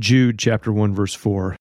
Jude chapter 1, verse 4.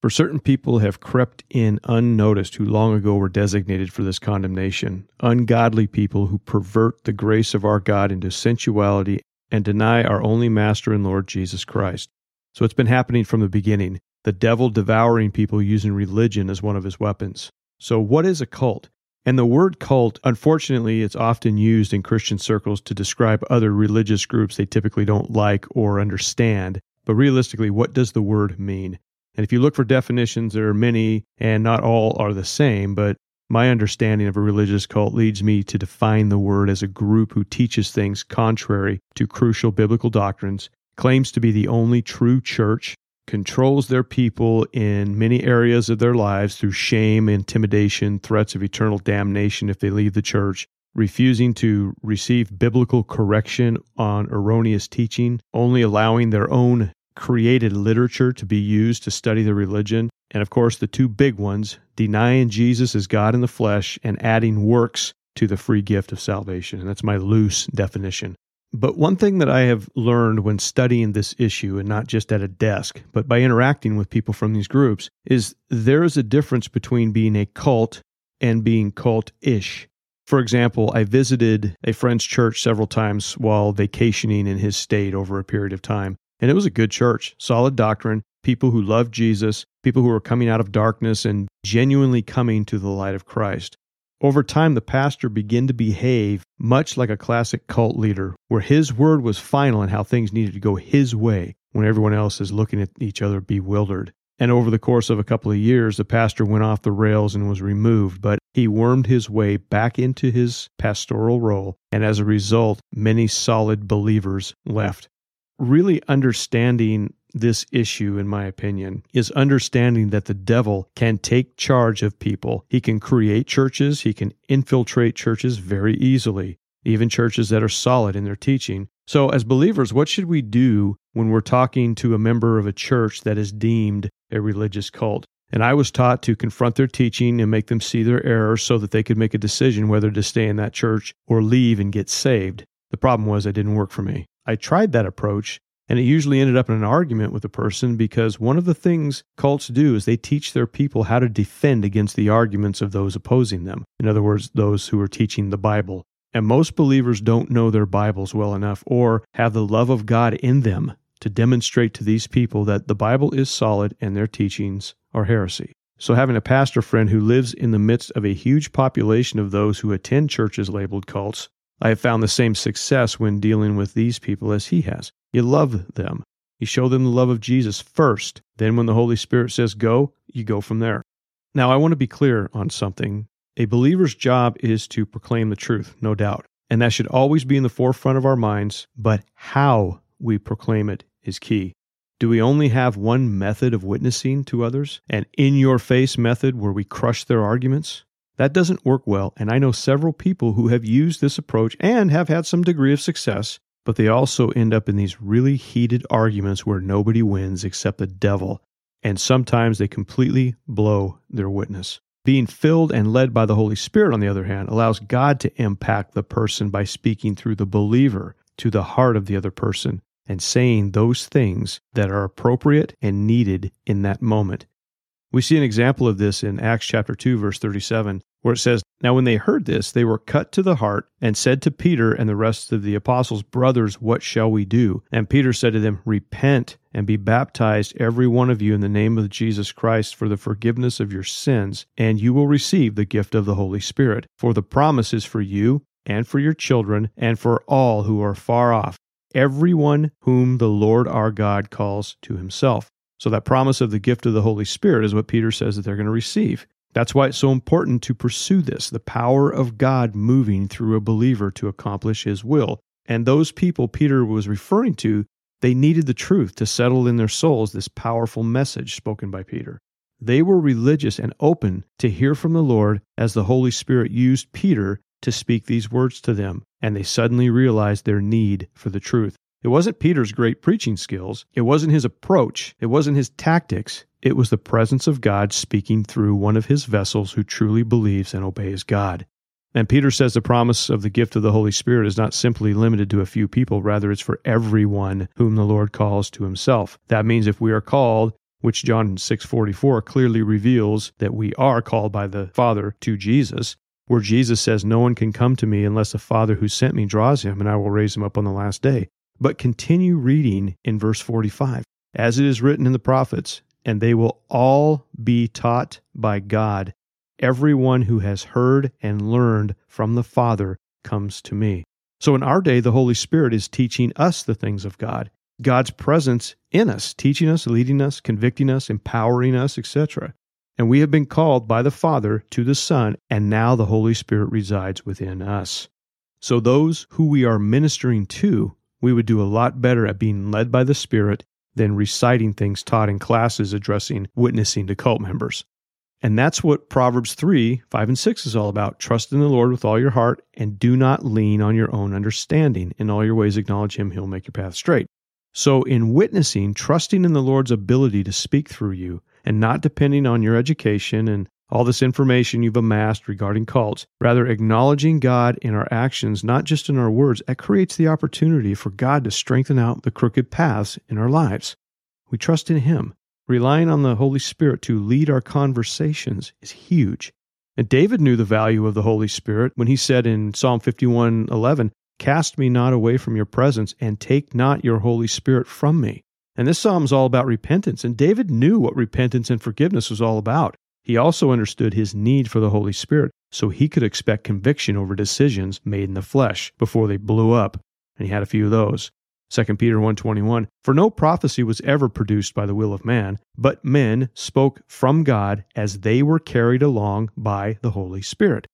For certain people have crept in unnoticed who long ago were designated for this condemnation, ungodly people who pervert the grace of our God into sensuality and deny our only Master and Lord Jesus Christ. So it's been happening from the beginning, the devil devouring people using religion as one of his weapons. So what is a cult? And the word cult, unfortunately, it's often used in Christian circles to describe other religious groups they typically don't like or understand. But realistically, what does the word mean? And if you look for definitions, there are many, and not all are the same, but my understanding of a religious cult leads me to define the word as a group who teaches things contrary to crucial biblical doctrines, claims to be the only true church, controls their people in many areas of their lives through shame, intimidation, threats of eternal damnation if they leave the church, refusing to receive biblical correction on erroneous teaching, only allowing their own created literature to be used to study the religion, and of course the two big ones, denying Jesus as God in the flesh and adding works to the free gift of salvation. And that's my loose definition. But one thing that I have learned when studying this issue, and not just at a desk, but by interacting with people from these groups, is there is a difference between being a cult and being cult-ish. For example, I visited a friend's church several times while vacationing in his state over a period of time. And it was a good church, solid doctrine, people who loved Jesus, people who were coming out of darkness and genuinely coming to the light of Christ. Over time, the pastor began to behave much like a classic cult leader, where his word was final and how things needed to go his way when everyone else is looking at each other bewildered. And over the course of a couple of years, the pastor went off the rails and was removed, but he wormed his way back into his pastoral role, and as a result, many solid believers left. Really understanding this issue, in my opinion, is understanding that the devil can take charge of people. He can create churches, he can infiltrate churches very easily, even churches that are solid in their teaching. So as believers, what should we do when we're talking to a member of a church that is deemed a religious cult? And I was taught to confront their teaching and make them see their errors so that they could make a decision whether to stay in that church or leave and get saved. The problem was it didn't work for me. I tried that approach, and it usually ended up in an argument with the person because one of the things cults do is they teach their people how to defend against the arguments of those opposing them. In other words, those who are teaching the Bible. And most believers don't know their Bibles well enough or have the love of God in them to demonstrate to these people that the Bible is solid and their teachings are heresy. So having a pastor friend who lives in the midst of a huge population of those who attend churches labeled cults, I have found the same success when dealing with these people as he has. You love them. You show them the love of Jesus first. Then when the Holy Spirit says go, you go from there. Now, I want to be clear on something. A believer's job is to proclaim the truth, no doubt. And that should always be in the forefront of our minds. But how we proclaim it is key. Do we only have one method of witnessing to others? An in-your-face method where we crush their arguments? That doesn't work well, and I know several people who have used this approach and have had some degree of success, but they also end up in these really heated arguments where nobody wins except the devil, and sometimes they completely blow their witness. Being filled and led by the Holy Spirit, on the other hand, allows God to impact the person by speaking through the believer to the heart of the other person and saying those things that are appropriate and needed in that moment. We see an example of this in Acts chapter 2, verse 37, where it says, "Now when they heard this, they were cut to the heart and said to Peter and the rest of the apostles, 'Brothers, what shall we do?' And Peter said to them, 'Repent and be baptized every one of you in the name of Jesus Christ for the forgiveness of your sins, and you will receive the gift of the Holy Spirit. For the promise is for you and for your children and for all who are far off, everyone whom the Lord our God calls to himself.'" So that promise of the gift of the Holy Spirit is what Peter says that they're going to receive. That's why it's so important to pursue this, the power of God moving through a believer to accomplish his will. And those people Peter was referring to, they needed the truth to settle in their souls this powerful message spoken by Peter. They were religious and open to hear from the Lord as the Holy Spirit used Peter to speak these words to them, and they suddenly realized their need for the truth. It wasn't Peter's great preaching skills, it wasn't his approach, it wasn't his tactics, it was the presence of God speaking through one of his vessels who truly believes and obeys God. And Peter says the promise of the gift of the Holy Spirit is not simply limited to a few people. Rather, it's for everyone whom the Lord calls to himself. That means if we are called, which John 6:44 clearly reveals that we are called by the Father to Jesus, where Jesus says, "No one can come to me unless the Father who sent me draws him, and I will raise him up on the last day." But continue reading in verse 45. "As it is written in the prophets, and they will all be taught by God. Everyone who has heard and learned from the Father comes to me." So in our day, the Holy Spirit is teaching us the things of God, God's presence in us, teaching us, leading us, convicting us, empowering us, etc. And we have been called by the Father to the Son, and now the Holy Spirit resides within us. So those who we are ministering to, we would do a lot better at being led by the Spirit than reciting things taught in classes addressing witnessing to cult members. And that's what Proverbs 3:5-6 is all about. "Trust in the Lord with all your heart, and do not lean on your own understanding. In all your ways acknowledge him, he'll make your path straight." So in witnessing, trusting in the Lord's ability to speak through you, and not depending on your education and all this information you've amassed regarding cults, rather acknowledging God in our actions, not just in our words, that creates the opportunity for God to strengthen out the crooked paths in our lives. We trust in him. Relying on the Holy Spirit to lead our conversations is huge. And David knew the value of the Holy Spirit when he said in Psalm 51:11, "Cast me not away from your presence, and take not your Holy Spirit from me." And this psalm is all about repentance, and David knew what repentance and forgiveness was all about. He also understood his need for the Holy Spirit, so he could expect conviction over decisions made in the flesh before they blew up, and he had a few of those. 2 Peter 1:21, "For no prophecy was ever produced by the will of man, but men spoke from God as they were carried along by the Holy Spirit."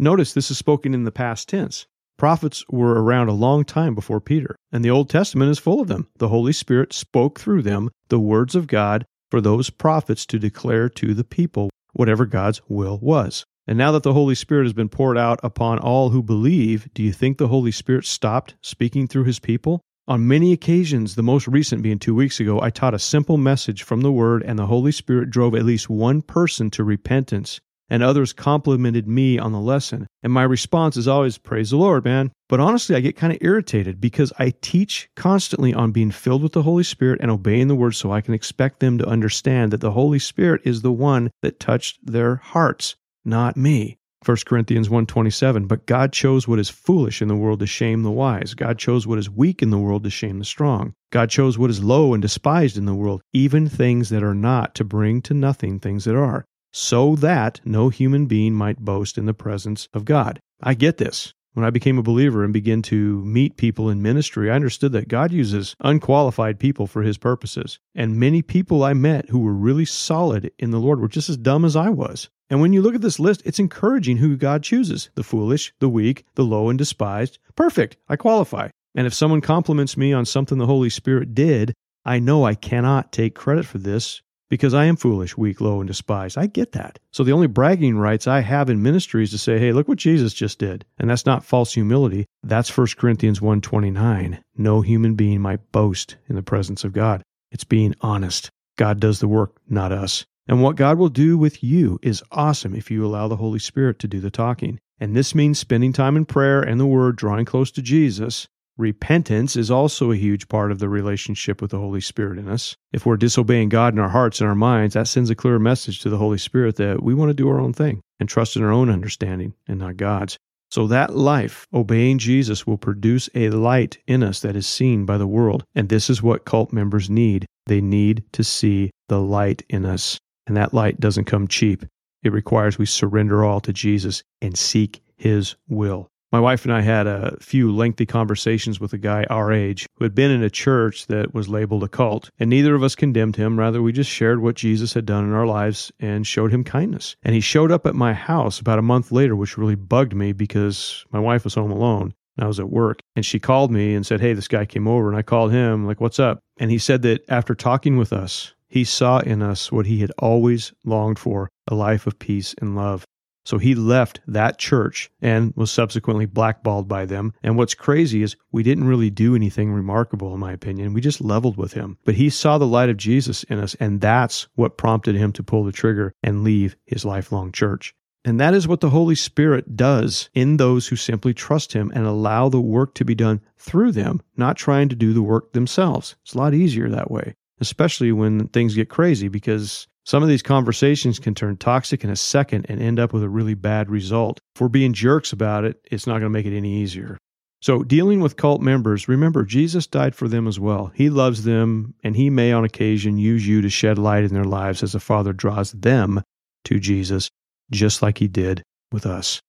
Notice this is spoken in the past tense. Prophets were around a long time before Peter, and the Old Testament is full of them. The Holy Spirit spoke through them the words of God for those prophets to declare to the people whatever God's will was. And now that the Holy Spirit has been poured out upon all who believe, do you think the Holy Spirit stopped speaking through his people? On many occasions, the most recent being 2 weeks ago, I taught a simple message from the Word, and the Holy Spirit drove at least one person to repentance, and others complimented me on the lesson. And my response is always, "Praise the Lord, man." But honestly, I get kind of irritated because I teach constantly on being filled with the Holy Spirit and obeying the Word, so I can expect them to understand that the Holy Spirit is the one that touched their hearts, not me. 1 Corinthians 1:27, "But God chose what is foolish in the world to shame the wise. God chose what is weak in the world to shame the strong. God chose what is low and despised in the world, even things that are not, to bring to nothing things that are, so that no human being might boast in the presence of God." I get this. When I became a believer and began to meet people in ministry, I understood that God uses unqualified people for his purposes. And many people I met who were really solid in the Lord were just as dumb as I was. And when you look at this list, it's encouraging who God chooses: the foolish, the weak, the low and despised. Perfect, I qualify. And if someone compliments me on something the Holy Spirit did, I know I cannot take credit for this, because I am foolish, weak, low, and despised. I get that. So the only bragging rights I have in ministry is to say, "Hey, look what Jesus just did." And that's not false humility. That's 1 Corinthians 1:29. No human being might boast in the presence of God. It's being honest. God does the work, not us. And what God will do with you is awesome if you allow the Holy Spirit to do the talking. And this means spending time in prayer and the Word, drawing close to Jesus. Repentance is also a huge part of the relationship with the Holy Spirit in us. If we're disobeying God in our hearts and our minds, that sends a clear message to the Holy Spirit that we want to do our own thing and trust in our own understanding and not God's. So that life, obeying Jesus, will produce a light in us that is seen by the world. And this is what cult members need. They need to see the light in us. And that light doesn't come cheap. It requires we surrender all to Jesus and seek his will. My wife and I had a few lengthy conversations with a guy our age who had been in a church that was labeled a cult, and neither of us condemned him. Rather, we just shared what Jesus had done in our lives and showed him kindness. And he showed up at my house about a month later, which really bugged me because my wife was home alone and I was at work. And she called me and said, "Hey, this guy came over." And I called him, like, "What's up?" And he said that after talking with us, he saw in us what he had always longed for, a life of peace and love. So he left that church and was subsequently blackballed by them. And what's crazy is we didn't really do anything remarkable, in my opinion. We just leveled with him. But he saw the light of Jesus in us, and that's what prompted him to pull the trigger and leave his lifelong church. And that is what the Holy Spirit does in those who simply trust Him and allow the work to be done through them, not trying to do the work themselves. It's a lot easier that way, especially when things get crazy, because some of these conversations can turn toxic in a second and end up with a really bad result. If we're being jerks about it, it's not going to make it any easier. So dealing with cult members, remember, Jesus died for them as well. He loves them, and He may on occasion use you to shed light in their lives as the Father draws them to Jesus, just like He did with us.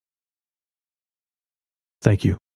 Thank you.